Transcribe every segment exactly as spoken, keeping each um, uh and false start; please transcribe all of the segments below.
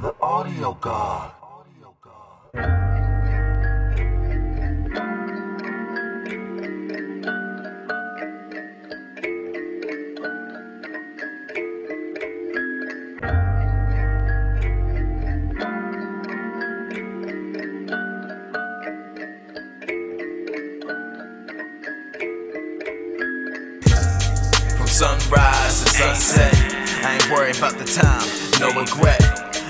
The Audio God. Sunrise and sunset, I ain't worried about the time, no regret.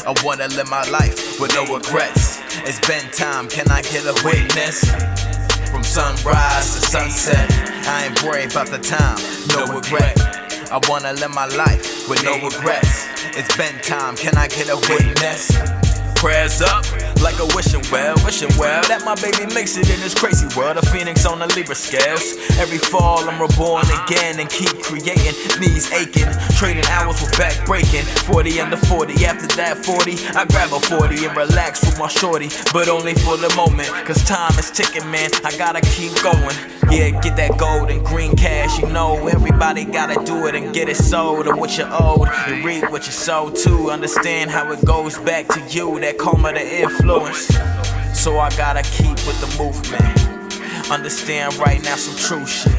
I wanna live my life with no regrets. It's been time, can I get a witness? From sunrise to sunset, I ain't worried about the time, no regret. I wanna live my life with no regrets. It's been time, can I get a witness? Prayers up, like a wishing well, wishing well that my baby makes it in this crazy world. A phoenix on the Libra scales. Every fall I'm reborn again and keep creating. Knees aching, trading hours with back breaking. forty under forty, after that forty, I grab a forty and relax with my shorty, but only for the moment, cause time is ticking, man. I gotta keep going. Yeah, get that gold and green cash, you know. Everybody gotta do it and get it sold. Or what you owed, you reap what you sow too. Understand how it goes back to you, that karma, the influence. So I gotta keep with the movement. Understand right now some true shit.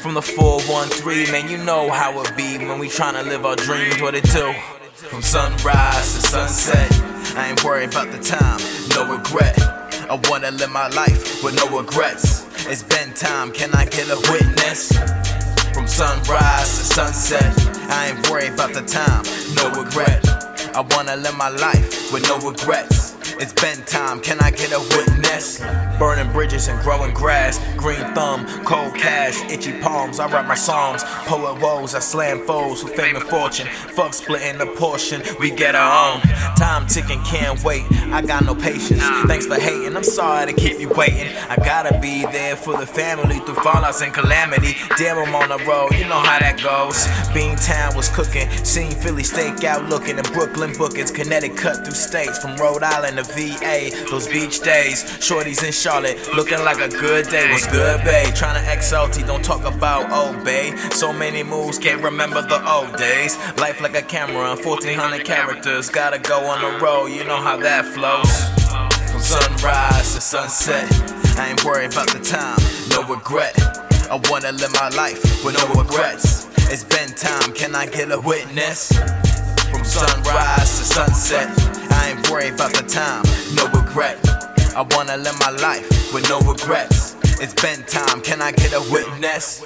From the four one three, man, you know how it be when we tryna live our dreams, what it do. From sunrise to sunset, I ain't worried about the time, no regret. I wanna live my life with no regrets. It's been time, can I get a witness? From sunrise to sunset, I ain't worried about the time, no regret. I wanna live my life with no regrets. It's been time, can I get a witness? Burning bridges and growing grass, green thumb, cold cash, itchy palms, I write my songs. Poet woes, I slam foes with fame and fortune. Fuck splitting the portion, we get our own. Time ticking, can't wait, I got no patience. Thanks for hating, I'm sorry to keep you waiting. I gotta be there for the family through fallouts and calamity. Damn, I'm on the road, you know how that goes. Bean Town was cooking, seen Philly steak out looking. In Brooklyn bookings, Connecticut through states, from Rhode Island to V A, those beach days, shorties in Charlotte, looking like a good day. Was good, babe? Tryna X L T, don't talk about old babe. So many moves, can't remember the old days. Life like a camera, fourteen hundred characters. Gotta go on the road, you know how that flows. From sunrise to sunset, I ain't worried about the time, no regret. I wanna live my life with no regrets. It's been time, can I get a witness? From sunrise to sunset, I ain't worried about the time, no regret. I wanna live my life with no regrets. It's been time, can I get a witness?